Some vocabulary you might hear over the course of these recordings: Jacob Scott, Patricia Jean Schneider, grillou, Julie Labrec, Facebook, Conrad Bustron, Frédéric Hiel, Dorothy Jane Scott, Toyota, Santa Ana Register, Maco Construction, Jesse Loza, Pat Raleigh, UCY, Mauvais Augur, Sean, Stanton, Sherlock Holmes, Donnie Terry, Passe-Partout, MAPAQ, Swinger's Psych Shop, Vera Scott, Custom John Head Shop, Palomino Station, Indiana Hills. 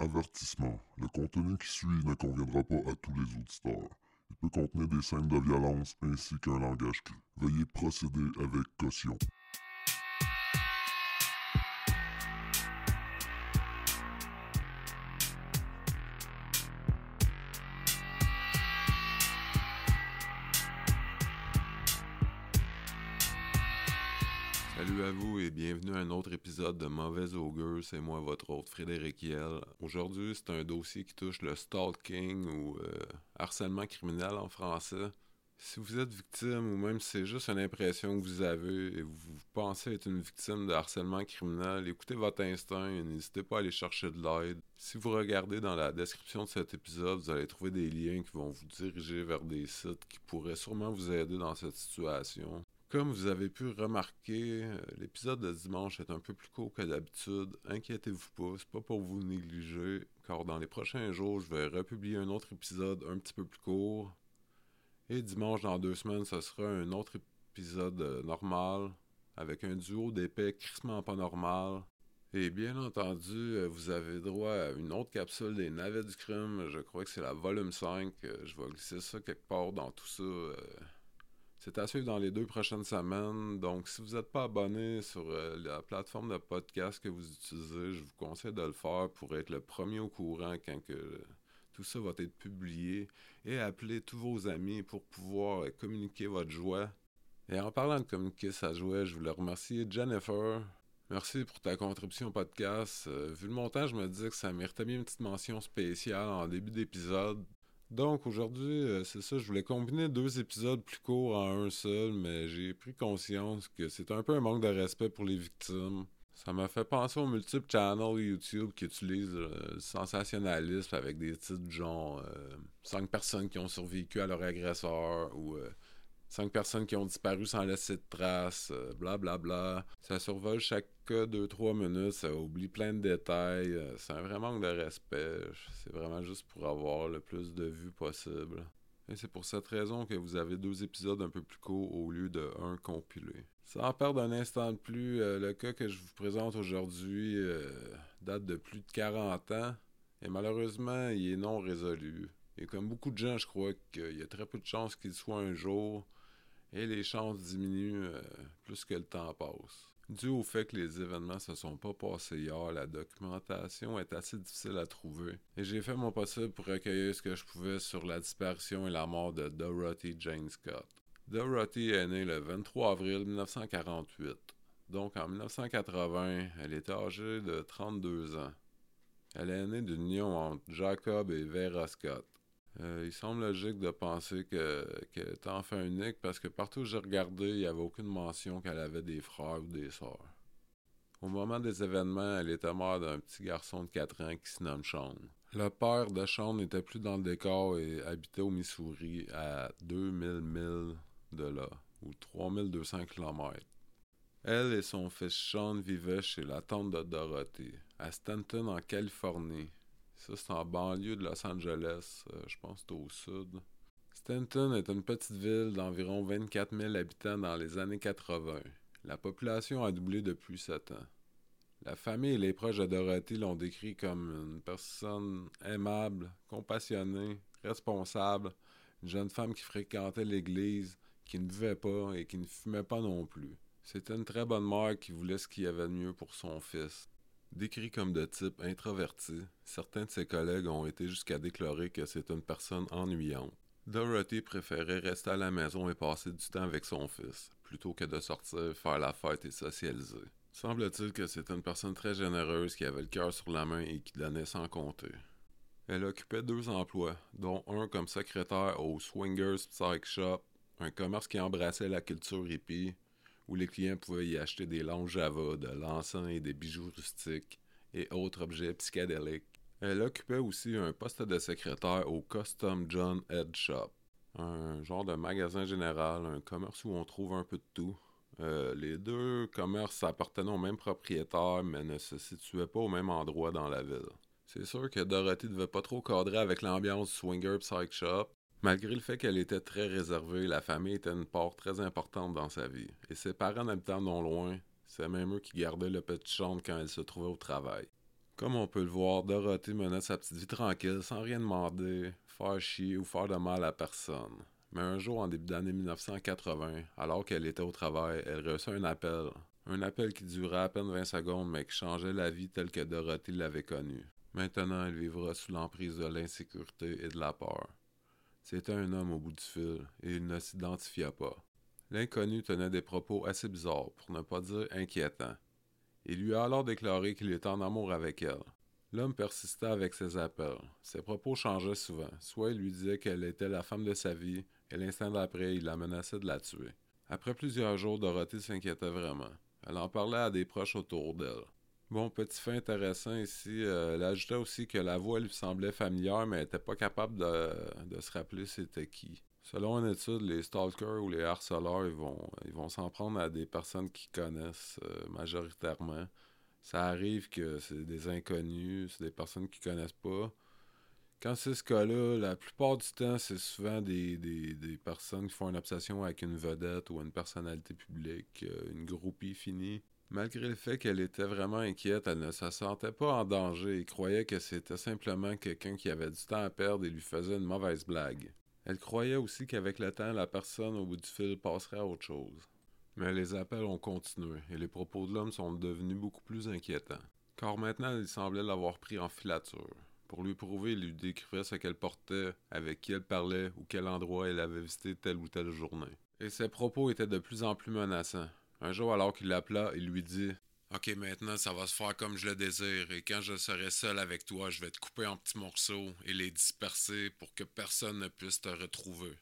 Avertissement. Le contenu qui suit ne conviendra pas à tous les auditeurs. Il peut contenir des scènes de violence ainsi qu'un langage cru. Veuillez procéder avec caution. Salut à vous et bienvenue à un autre épisode de Mauvais Augur, c'est moi votre hôte Frédéric Hiel. Aujourd'hui, c'est un dossier qui touche le stalking ou harcèlement criminel en français. Si vous êtes victime ou même si c'est juste une impression que vous avez et vous pensez être une victime de harcèlement criminel, écoutez votre instinct et n'hésitez pas à aller chercher de l'aide. Si vous regardez dans la description de cet épisode, vous allez trouver des liens qui vont vous diriger vers des sites qui pourraient sûrement vous aider dans cette situation. Comme vous avez pu remarquer, l'épisode de dimanche est un peu plus court que d'habitude. Inquiétez-vous pas, c'est pas pour vous négliger, car dans les prochains jours, je vais republier un autre épisode un petit peu plus court. Et dimanche, dans 2 semaines, ce sera un autre épisode normal, avec un duo d'épais crissement pas normal. Et bien entendu, vous avez droit à une autre capsule des navets du crime. Je crois que c'est la volume 5. Je vais glisser ça quelque part dans tout ça. C'est à suivre dans les 2 prochaines semaines, donc si vous n'êtes pas abonné sur la plateforme de podcast que vous utilisez, je vous conseille de le faire pour être le premier au courant quand que tout ça va être publié, et appelez tous vos amis pour pouvoir communiquer votre joie. Et en parlant de communiquer sa joie, je voulais remercier Jennifer. Merci pour ta contribution au podcast. Vu le montant, je me disais que ça méritait bien une petite mention spéciale en début d'épisode. Donc aujourd'hui, c'est ça, je voulais combiner 2 épisodes plus courts en un seul, mais j'ai pris conscience que c'est un peu un manque de respect pour les victimes. Ça m'a fait penser aux multiples channels YouTube qui utilisent le sensationnalisme avec des titres genre 5 personnes qui ont survécu à leur agresseur ou 5 personnes qui ont disparu sans laisser de traces, blablabla. Bla. Ça survole chaque cas 2-3 minutes, ça oublie plein de détails. C'est un vrai manque de respect. C'est vraiment juste pour avoir le plus de vues possible. Et c'est pour cette raison que vous avez 2 épisodes un peu plus courts au lieu de 1 compilé. Sans perdre un instant de plus, le cas que je vous présente aujourd'hui date de plus de 40 ans. Et malheureusement, il est non résolu. Et comme beaucoup de gens, je crois qu'il y a très peu de chances qu'il soit un jour. Et les chances diminuent plus que le temps passe. Dû au fait que les événements se sont pas passés hier, la documentation est assez difficile à trouver. Et j'ai fait mon possible pour recueillir ce que je pouvais sur la disparition et la mort de Dorothy Jane Scott. Dorothy est née le 23 avril 1948. Donc en 1980, elle était âgée de 32 ans. Elle est née d'une union entre Jacob et Vera Scott. Il semble logique de penser qu'elle est enfant unique parce que partout où j'ai regardé, il n'y avait aucune mention qu'elle avait des frères ou des sœurs. Au moment des événements, elle était mère d'un petit garçon de 4 ans qui se nomme Sean. Le père de Sean n'était plus dans le décor et habitait au Missouri à 2000 milles de là, ou 3200 km. Elle et son fils Sean vivaient chez la tante de Dorothy, à Stanton en Californie. Ça, c'est en banlieue de Los Angeles, je pense que c'est au sud. Stanton est une petite ville d'environ 24 000 habitants dans les années 80. La population a doublé depuis 7 ans. La famille et les proches de Dorothy l'ont décrit comme une personne aimable, compassionnée, responsable, une jeune femme qui fréquentait l'église, qui ne buvait pas et qui ne fumait pas non plus. C'était une très bonne mère qui voulait ce qu'il y avait de mieux pour son fils. Décrit comme de type introverti, certains de ses collègues ont été jusqu'à déclarer que c'est une personne ennuyante. Dorothy préférait rester à la maison et passer du temps avec son fils, plutôt que de sortir, faire la fête et socialiser. Semble-t-il que c'est une personne très généreuse qui avait le cœur sur la main et qui donnait sans compter. Elle occupait 2 emplois, dont un comme secrétaire au Swinger's Psych Shop, un commerce qui embrassait la culture hippie, où les clients pouvaient y acheter des lampes Java, de l'encens et des bijoux rustiques et autres objets psychédéliques. Elle occupait aussi un poste de secrétaire au Custom John Head Shop, un genre de magasin général, un commerce où on trouve un peu de tout. Les 2 commerces appartenaient au même propriétaire, mais ne se situaient pas au même endroit dans la ville. C'est sûr que Dorothy ne devait pas trop cadrer avec l'ambiance du Swinger Psych Shop. Malgré le fait qu'elle était très réservée, la famille était une part très importante dans sa vie. Et ses parents n'habitant non loin, c'est même eux qui gardaient le petit Sean quand elle se trouvait au travail. Comme on peut le voir, Dorothée menait sa petite vie tranquille, sans rien demander, faire chier ou faire de mal à personne. Mais un jour, en début d'année 1980, alors qu'elle était au travail, elle reçut un appel. Un appel qui durait à peine 20 secondes, mais qui changeait la vie telle que Dorothée l'avait connue. Maintenant, elle vivra sous l'emprise de l'insécurité et de la peur. C'était un homme au bout du fil, et il ne s'identifia pas. L'inconnu tenait des propos assez bizarres, pour ne pas dire inquiétants. Il lui a alors déclaré qu'il était en amour avec elle. L'homme persista avec ses appels. Ses propos changeaient souvent. Soit il lui disait qu'elle était la femme de sa vie, et l'instant d'après, il la menaçait de la tuer. Après plusieurs jours, Dorothée s'inquiétait vraiment. Elle en parlait à des proches autour d'elle. Bon, petit fait intéressant ici, elle ajoutait aussi que la voix lui semblait familière, mais elle n'était pas capable de se rappeler c'était qui. Selon une étude, les stalkers ou les harceleurs, ils vont s'en prendre à des personnes qu'ils connaissent majoritairement. Ça arrive que c'est des inconnus, c'est des personnes qu'ils connaissent pas. Quand c'est ce cas-là, la plupart du temps, c'est souvent des personnes qui font une obsession avec une vedette ou une personnalité publique, une groupie finie. Malgré le fait qu'elle était vraiment inquiète, elle ne se sentait pas en danger et croyait que c'était simplement quelqu'un qui avait du temps à perdre et lui faisait une mauvaise blague. Elle croyait aussi qu'avec le temps, la personne au bout du fil passerait à autre chose. Mais les appels ont continué, et les propos de l'homme sont devenus beaucoup plus inquiétants. Car maintenant, il semblait l'avoir pris en filature. Pour lui prouver, il lui décrivait ce qu'elle portait, avec qui elle parlait, ou quel endroit elle avait visité telle ou telle journée. Et ses propos étaient de plus en plus menaçants. Un jour, alors qu'il l'appela, il lui dit « Ok, maintenant, ça va se faire comme je le désire, et quand je serai seul avec toi, je vais te couper en petits morceaux et les disperser pour que personne ne puisse te retrouver. »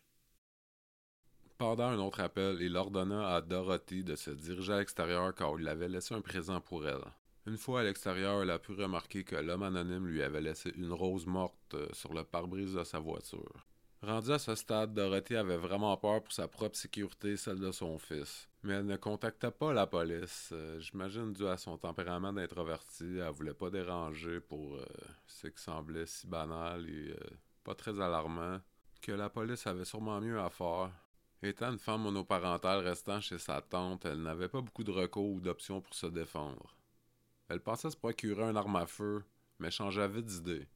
Pendant un autre appel, il ordonna à Dorothy de se diriger à l'extérieur car il avait laissé un présent pour elle. Une fois à l'extérieur, elle a pu remarquer que l'homme anonyme lui avait laissé une rose morte sur le pare-brise de sa voiture. Rendue à ce stade, Dorothy avait vraiment peur pour sa propre sécurité et celle de son fils. Mais elle ne contacta pas la police. J'imagine dû à son tempérament d'introverti, elle voulait pas déranger pour ce qui semblait si banal et pas très alarmant, que la police avait sûrement mieux à faire. Étant une femme monoparentale restant chez sa tante, elle n'avait pas beaucoup de recours ou d'options pour se défendre. Elle pensait se procurer un arme à feu, mais changea vite d'idée.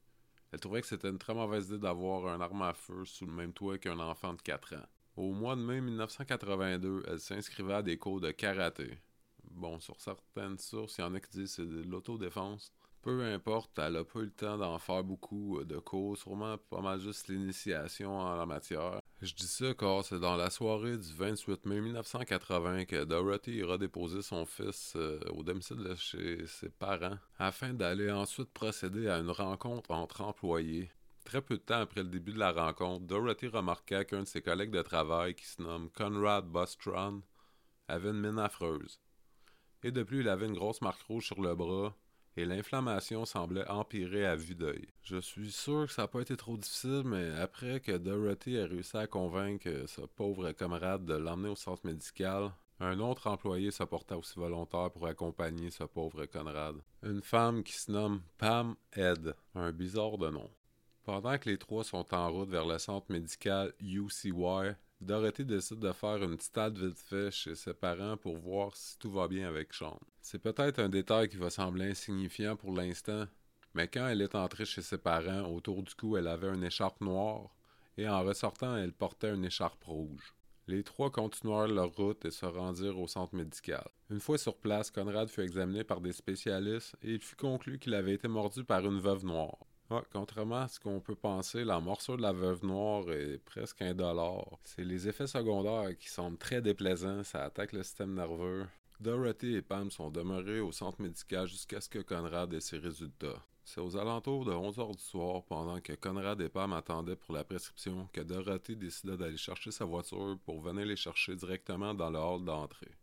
Elle trouvait que c'était une très mauvaise idée d'avoir un arme à feu sous le même toit qu'un enfant de 4 ans. Au mois de mai 1982, elle s'inscrivait à des cours de karaté. Bon, sur certaines sources, il y en a qui disent que c'est de l'autodéfense. Peu importe, elle n'a pas eu le temps d'en faire beaucoup de cours, sûrement pas mal juste l'initiation en la matière. Je dis ça car c'est dans la soirée du 28 mai 1980 que Dorothy ira déposer son fils au domicile de chez ses parents afin d'aller ensuite procéder à une rencontre entre employés. Très peu de temps après le début de la rencontre, Dorothy remarqua qu'un de ses collègues de travail, qui se nomme Conrad Bustron, avait une mine affreuse. Et de plus, il avait une grosse marque rouge sur le bras, et l'inflammation semblait empirer à vue d'œil. Je suis sûr que ça n'a pas été trop difficile, mais après que Dorothy ait réussi à convaincre ce pauvre camarade de l'emmener au centre médical, un autre employé se porta aussi volontaire pour accompagner ce pauvre Conrad. Une femme qui se nomme Pam Ed, un bizarre de nom. Pendant que les trois sont en route vers le centre médical UCY, Dorothy décide de faire une petite halte vite fait chez ses parents pour voir si tout va bien avec Sean. C'est peut-être un détail qui va sembler insignifiant pour l'instant, mais quand elle est entrée chez ses parents, autour du cou, elle avait une écharpe noire, et en ressortant, elle portait une écharpe rouge. Les trois continuèrent leur route et se rendirent au centre médical. Une fois sur place, Conrad fut examiné par des spécialistes, et il fut conclu qu'il avait été mordu par une veuve noire. Ah, contrairement à ce qu'on peut penser, la morsure de la veuve noire est presque indolore. C'est les effets secondaires qui sont très déplaisants, ça attaque le système nerveux. Dorothy et Pam sont demeurés au centre médical jusqu'à ce que Conrad ait ses résultats. C'est aux alentours de 11h du soir, pendant que Conrad et Pam attendaient pour la prescription, que Dorothy décida d'aller chercher sa voiture pour venir les chercher directement dans le hall d'entrée.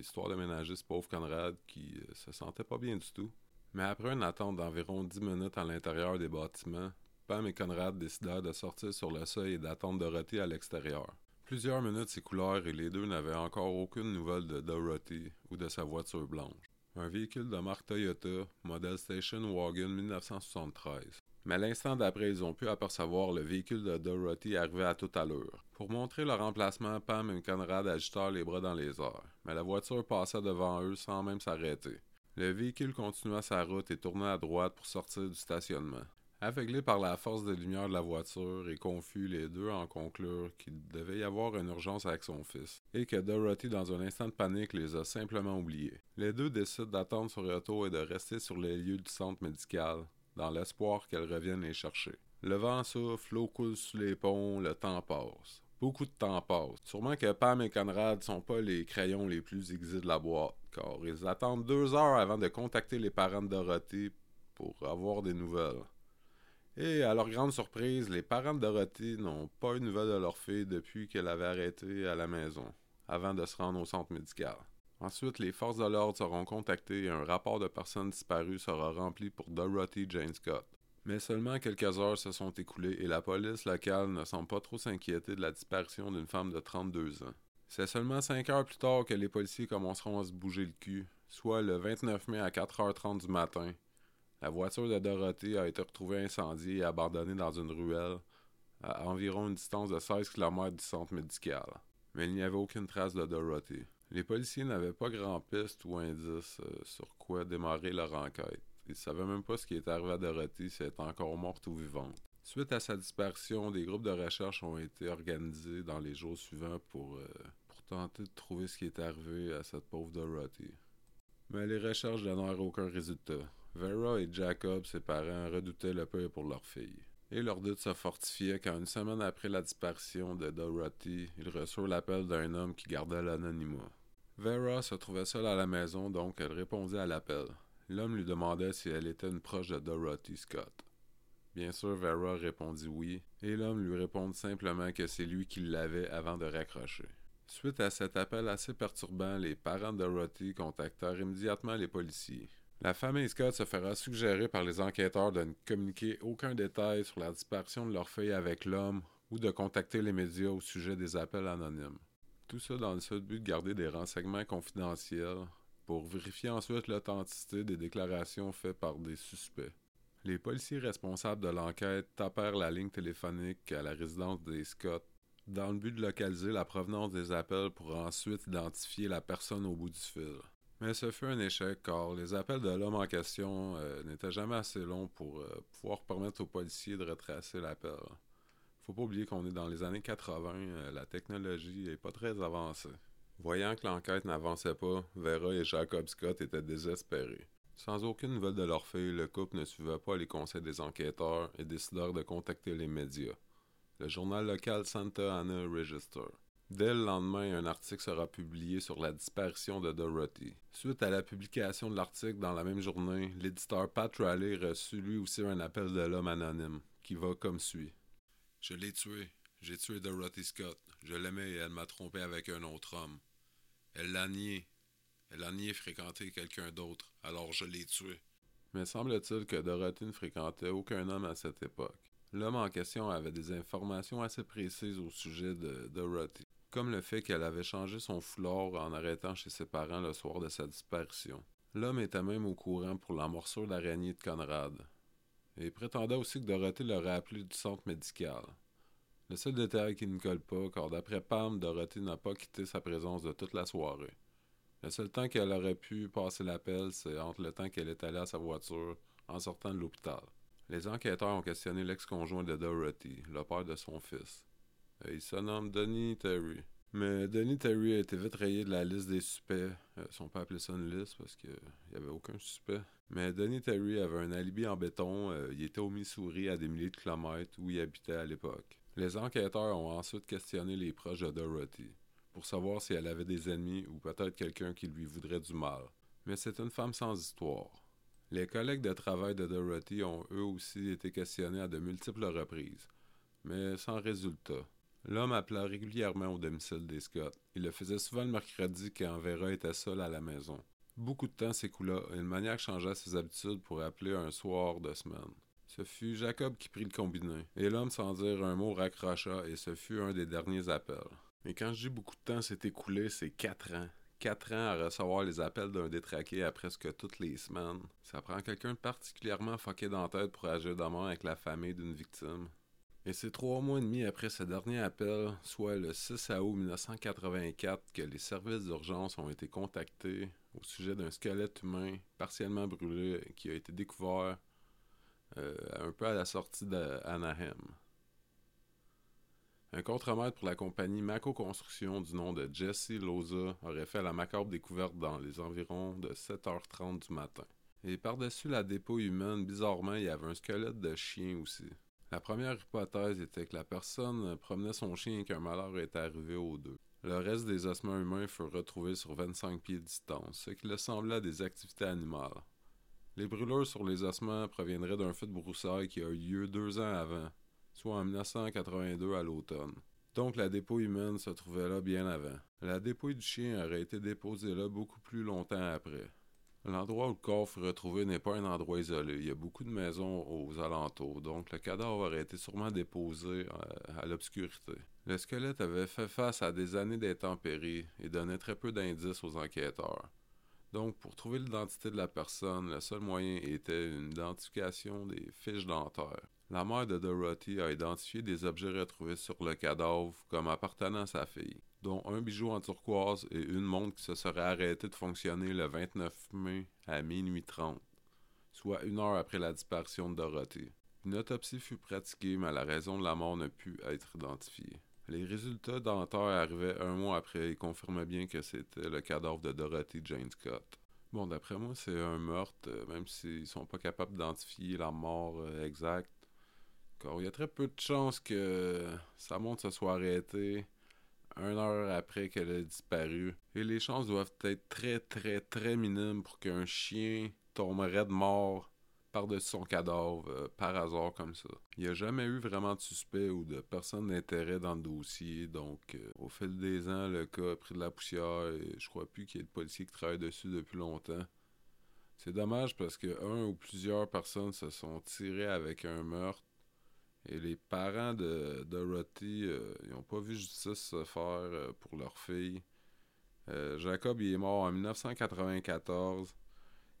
Histoire de ménager ce pauvre Conrad qui se sentait pas bien du tout. Mais après une attente d'environ 10 minutes à l'intérieur des bâtiments, Pam et Conrad décidèrent de sortir sur le seuil et d'attendre Dorothy à l'extérieur. Plusieurs minutes s'écoulèrent et les deux n'avaient encore aucune nouvelle de Dorothy ou de sa voiture blanche. Un véhicule de marque Toyota, modèle Station Wagon 1973. Mais l'instant d'après, ils ont pu apercevoir le véhicule de Dorothy arriver à toute allure. Pour montrer leur emplacement, Pam et Conrad agitèrent les bras dans les airs, mais la voiture passa devant eux sans même s'arrêter. Le véhicule continua sa route et tourna à droite pour sortir du stationnement. Aveuglés par la force des lumières de la voiture et confus, les deux en conclurent qu'il devait y avoir une urgence avec son fils et que Dorothy, dans un instant de panique, les a simplement oubliés. Les deux décident d'attendre son retour et de rester sur les lieux du centre médical, dans l'espoir qu'elle revienne les chercher. Le vent souffle, l'eau coule sous les ponts, le temps passe. Beaucoup de temps passe. Sûrement que Pam et Conrad sont pas les crayons les plus aiguisés de la boîte, car ils attendent 2 heures avant de contacter les parents de Dorothy pour avoir des nouvelles. Et à leur grande surprise, les parents de Dorothy n'ont pas eu de nouvelles de leur fille depuis qu'elle avait arrêté à la maison, avant de se rendre au centre médical. Ensuite, les forces de l'ordre seront contactées et un rapport de personnes disparues sera rempli pour Dorothy Jane Scott. Mais seulement quelques heures se sont écoulées et la police locale ne semble pas trop s'inquiéter de la disparition d'une femme de 32 ans. C'est seulement 5 heures plus tard que les policiers commenceront à se bouger le cul, soit le 29 mai à 4h30 du matin. La voiture de Dorothy a été retrouvée incendiée et abandonnée dans une ruelle à environ une distance de 16 km du centre médical. Mais il n'y avait aucune trace de Dorothy. Les policiers n'avaient pas grand piste ou indice sur quoi démarrer leur enquête. Ils ne savaient même pas ce qui est arrivé à Dorothy, si elle était encore morte ou vivante. Suite à sa disparition, des groupes de recherche ont été organisés dans les jours suivants pour tenter de trouver ce qui est arrivé à cette pauvre Dorothy. Mais les recherches donnèrent aucun résultat. Vera et Jacob, ses parents, redoutaient le pire pour leur fille. Et leur doute se fortifiait quand, une semaine après la disparition de Dorothy, ils reçurent l'appel d'un homme qui gardait l'anonymat. Vera se trouvait seule à la maison, donc elle répondit à l'appel. L'homme lui demandait si elle était une proche de Dorothy Scott. Bien sûr, Vera répondit oui, et l'homme lui répondit simplement que c'est lui qui l'avait avant de raccrocher. Suite à cet appel assez perturbant, les parents de Dorothy contactèrent immédiatement les policiers. La famille Scott se fera suggérer par les enquêteurs de ne communiquer aucun détail sur la disparition de leur fille avec l'homme ou de contacter les médias au sujet des appels anonymes. Tout ça dans le seul but de garder des renseignements confidentiels pour vérifier ensuite l'authenticité des déclarations faites par des suspects. Les policiers responsables de l'enquête tapèrent la ligne téléphonique à la résidence des Scott dans le but de localiser la provenance des appels pour ensuite identifier la personne au bout du fil. Mais ce fut un échec, car les appels de l'homme en question n'étaient jamais assez longs pour pouvoir permettre aux policiers de retracer l'appel. Faut pas oublier qu'on est dans les années 80, la technologie est pas très avancée. Voyant que l'enquête n'avançait pas, Vera et Jacob Scott étaient désespérés. Sans aucune nouvelle de leur fille, le couple ne suivait pas les conseils des enquêteurs et décidèrent de contacter les médias. Le journal local Santa Ana Register. Dès le lendemain, un article sera publié sur la disparition de Dorothy. Suite à la publication de l'article dans la même journée, l'éditeur Pat Raleigh reçut lui aussi un appel de l'homme anonyme, qui va comme suit. « Je l'ai tué. J'ai tué Dorothy Scott. Je l'aimais et elle m'a trompé avec un autre homme. Elle l'a nié. Elle a nié fréquenter quelqu'un d'autre, alors je l'ai tué. » Mais semble-t-il que Dorothy ne fréquentait aucun homme à cette époque. L'homme en question avait des informations assez précises au sujet de Dorothy, comme le fait qu'elle avait changé son foulard en arrêtant chez ses parents le soir de sa disparition. L'homme était même au courant pour la morsure d'araignée de Conrad, et prétendait aussi que Dorothy l'aurait appelé du centre médical. Le seul détail qui ne colle pas, car d'après Pam, Dorothy n'a pas quitté sa présence de toute la soirée. Le seul temps qu'elle aurait pu passer l'appel, c'est entre le temps qu'elle est allée à sa voiture en sortant de l'hôpital. Les enquêteurs ont questionné l'ex-conjoint de Dorothy, le père de son fils. Il se nomme Donnie Terry. Mais Donnie Terry a été vite rayé de la liste des suspects. Son père appelait ça une liste parce qu'il n'y avait aucun suspect. Mais Donnie Terry avait un alibi en béton. Il était au Missouri à des milliers de kilomètres où il habitait à l'époque. Les enquêteurs ont ensuite questionné les proches de Dorothy pour savoir si elle avait des ennemis ou peut-être quelqu'un qui lui voudrait du mal. Mais c'est une femme sans histoire. Les collègues de travail de Dorothy ont eux aussi été questionnés à de multiples reprises, mais sans résultat. L'homme appela régulièrement au domicile des Scott. Il le faisait souvent le mercredi quand Vera était seule à la maison. Beaucoup de temps s'écoula et le maniaque changea ses habitudes pour appeler un soir de semaine. Ce fut Jacob qui prit le combiné, et l'homme sans dire un mot raccrocha et ce fut un des derniers appels. Et quand je dis beaucoup de temps s'est écoulé, c'est 4 ans. 4 ans à recevoir les appels d'un détraqué à presque toutes les semaines. Ça prend quelqu'un de particulièrement fucké dans la tête pour agir de même avec la famille d'une victime. Et c'est 3 mois et demi après ce dernier appel, soit le 6 août 1984, que les services d'urgence ont été contactés au sujet d'un squelette humain partiellement brûlé qui a été découvert un peu à la sortie d'Anaheim. Un contremaître pour la compagnie Maco Construction du nom de Jesse Loza aurait fait la macabre découverte dans les environs de 7h30 du matin. Et par-dessus la dépouille humaine, bizarrement, il y avait un squelette de chien aussi. La première hypothèse était que la personne promenait son chien et qu'un malheur était arrivé aux deux. Le reste des ossements humains furent retrouvés sur 25 pieds de distance, ce qui le semblait à des activités animales. Les brûlures sur les ossements proviendraient d'un feu de broussailles qui a eu lieu 2 ans avant, soit en 1982 à l'automne. Donc la dépouille humaine se trouvait là bien avant. La dépouille du chien aurait été déposée là beaucoup plus longtemps après. L'endroit où le corps fut retrouvé n'est pas un endroit isolé. Il y a beaucoup de maisons aux alentours, donc le cadavre aurait été sûrement déposé à l'obscurité. Le squelette avait fait face à des années d'intempéries et donnait très peu d'indices aux enquêteurs. Donc, pour trouver l'identité de la personne, le seul moyen était une identification des fiches dentaires. La mère de Dorothy a identifié des objets retrouvés sur le cadavre comme appartenant à sa fille, dont un bijou en turquoise et une montre qui se serait arrêtée de fonctionner le 29 mai à minuit 30, soit 1 heure après la disparition de Dorothy. Une autopsie fut pratiquée, mais la raison de la mort n'a pu être identifiée. Les résultats dentaires arrivaient 1 mois après et confirmaient bien que c'était le cadavre de Dorothy Jane Scott. Bon, d'après moi, c'est un meurtre, même s'ils sont pas capables d'identifier la mort exacte. Il y a très peu de chances que sa montre se soit arrêtée 1 heure après qu'elle ait disparu. Et les chances doivent être très très très minimes pour qu'un chien tomberait de mort par-dessus son cadavre, par hasard comme ça. Il n'y a jamais eu vraiment de suspect ou de personne d'intérêt dans le dossier, donc au fil des ans, le cas a pris de la poussière et je crois plus qu'il y ait de policiers qui travaillent dessus depuis longtemps. C'est dommage parce que un ou plusieurs personnes se sont tirées avec un meurtre. Et les parents de Dorothy, ils n'ont pas vu justice se faire pour leur fille. Jacob, il est mort en 1994.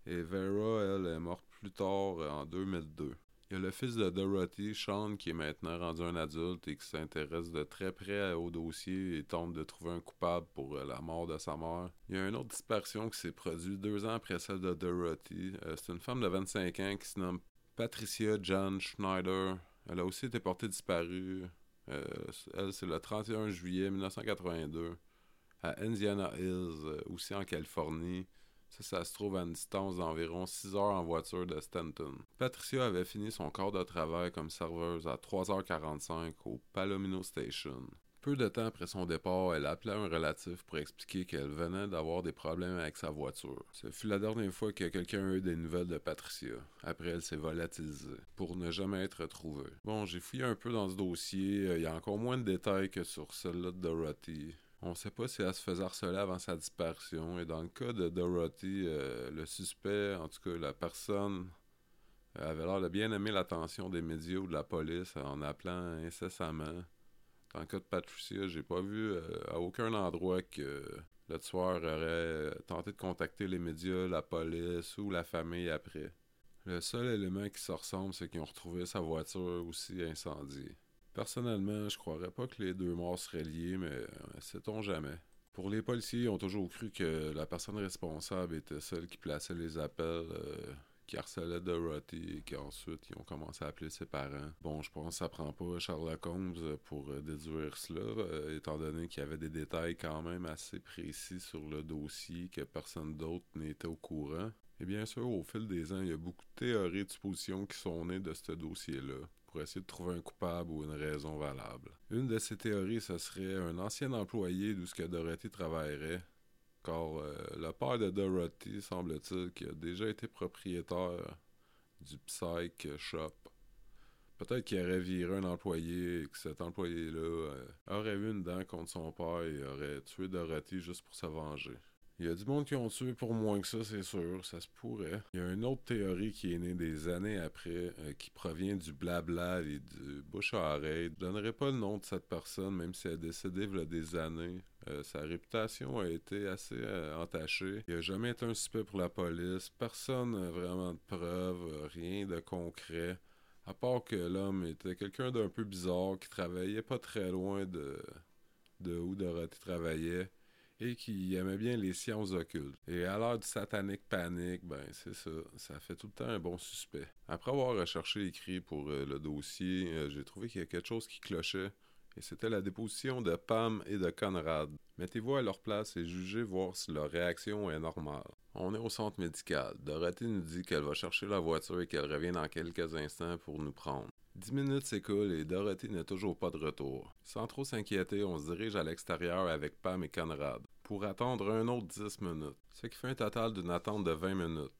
Et Vera, elle, est morte plus tard, en 2002. Il y a le fils de Dorothy, Sean, qui est maintenant rendu un adulte et qui s'intéresse de très près au dossier et tente de trouver un coupable pour la mort de sa mère. Il y a une autre disparition qui s'est produite 2 ans après celle de Dorothy. C'est une femme de 25 ans qui se nomme Patricia Jean Schneider. Elle a aussi été portée disparue. Elle, c'est le 31 juillet 1982 à Indiana Hills, aussi en Californie. Ça se trouve à une distance d'environ 6 heures en voiture de Stanton. Patricia avait fini son corps de travail comme serveuse à 3h45 au Palomino Station. Peu de temps après son départ, elle appelait un relatif pour expliquer qu'elle venait d'avoir des problèmes avec sa voiture. Ce fut la dernière fois que quelqu'un a eu des nouvelles de Patricia. Après, elle s'est volatilisée pour ne jamais être retrouvée. Bon, j'ai fouillé un peu dans ce dossier. Il y a encore moins de détails que sur celle-là de Dorothy. On ne sait pas si elle se faisait harceler avant sa disparition. Et dans le cas de Dorothy, le suspect, en tout cas la personne, avait l'air de bien aimer l'attention des médias ou de la police en appelant incessamment. Dans le cas de Patricia, j'ai pas vu à aucun endroit que le tueur aurait tenté de contacter les médias, la police ou la famille après. Le seul élément qui se ressemble, c'est qu'ils ont retrouvé sa voiture aussi incendiée. Personnellement, je croirais pas que les deux morts seraient liés, mais sait-on jamais. Pour les policiers, ils ont toujours cru que la personne responsable était celle qui plaçait les appels, qui harcelait Dorothy et qu'ensuite ils ont commencé à appeler ses parents. Bon, je pense que ça prend pas Sherlock Holmes pour déduire cela, étant donné qu'il y avait des détails quand même assez précis sur le dossier que personne d'autre n'était au courant. Et bien sûr, au fil des ans, il y a beaucoup de théories de suppositions qui sont nées de ce dossier-là, pour essayer de trouver un coupable ou une raison valable. Une de ces théories, ce serait un ancien employé d'où ce que Dorothy travaillerait, car le père de Dorothy, semble-t-il, qui a déjà été propriétaire du Psych Shop. Peut-être qu'il aurait viré un employé et que cet employé-là aurait eu une dent contre son père et aurait tué Dorothy juste pour se venger. Il y a du monde qui ont tué pour moins que ça, c'est sûr, ça se pourrait. Il y a une autre théorie qui est née des années après, qui provient du blabla et du bouche à oreille. Je ne donnerai pas le nom de cette personne, même si elle est décédée il y a des années. Sa réputation a été assez entachée. Il n'a jamais été un suspect pour la police. Personne n'a vraiment de preuves, rien de concret. À part que l'homme était quelqu'un d'un peu bizarre, qui travaillait pas très loin de où Dorothy travaillait, et qui aimait bien les sciences occultes. Et à l'heure du satanique panique, ben c'est ça, ça fait tout le temps un bon suspect. Après avoir recherché écrit pour le dossier, j'ai trouvé qu'il y a quelque chose qui clochait, et c'était la déposition de Pam et de Conrad. Mettez-vous à leur place et jugez voir si leur réaction est normale. On est au centre médical. Dorothy nous dit qu'elle va chercher la voiture et qu'elle revient dans quelques instants pour nous prendre. 10 minutes s'écoulent et Dorothy n'est toujours pas de retour. Sans trop s'inquiéter, on se dirige à l'extérieur avec Pam et Conrad pour attendre un autre 10 minutes, ce qui fait un total d'une attente de 20 minutes.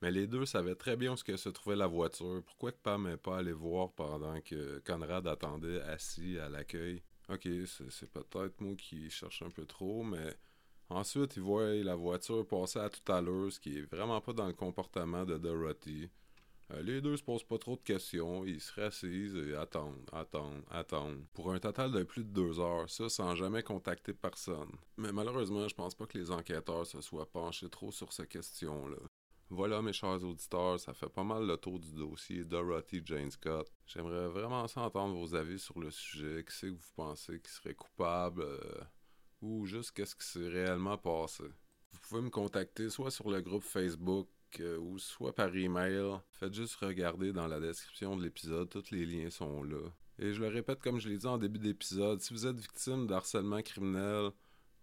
Mais les deux savaient très bien où se trouvait la voiture. Pourquoi que Pam n'est pas allée voir pendant que Conrad attendait assis à l'accueil? Ok, c'est peut-être moi qui cherche un peu trop, mais... Ensuite, ils voient la voiture passer à toute allure, ce qui est vraiment pas dans le comportement de Dorothy. Les deux se posent pas trop de questions, ils se rassisent et attendent. Pour un total de plus de 2 heures, ça sans jamais contacter personne. Mais malheureusement, je pense pas que les enquêteurs se soient penchés trop sur ces questions-là. Voilà mes chers auditeurs, ça fait pas mal le tour du dossier Dorothy Jane Scott. J'aimerais vraiment ça entendre vos avis sur le sujet, qui c'est que vous pensez qui serait coupable... ou juste qu'est-ce qui s'est réellement passé. Vous pouvez me contacter soit sur le groupe Facebook ou soit par email. Faites juste regarder dans la description de l'épisode, tous les liens sont là. Et je le répète comme je l'ai dit en début d'épisode, si vous êtes victime d'harcèlement criminel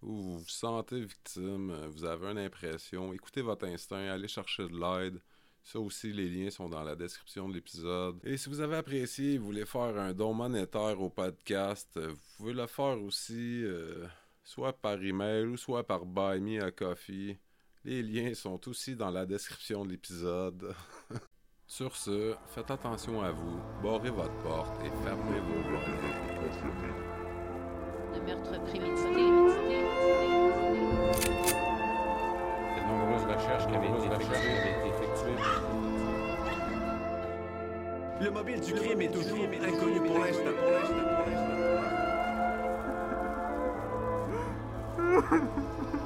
ou vous vous sentez victime, vous avez une impression, écoutez votre instinct, allez chercher de l'aide. Ça aussi, les liens sont dans la description de l'épisode. Et si vous avez apprécié et voulez faire un don monétaire au podcast, vous pouvez le faire aussi... soit par email ou soit par Buy Me a Coffee. Les liens sont aussi dans la description de l'épisode. Sur ce, faites attention à vous, barrez votre porte et fermez vos volets. Le meurtre prémédité. De nombreuses recherches qui avaient été effectuées. Le mobile du crime est toujours inconnu pour l'instant. Ha ha ha.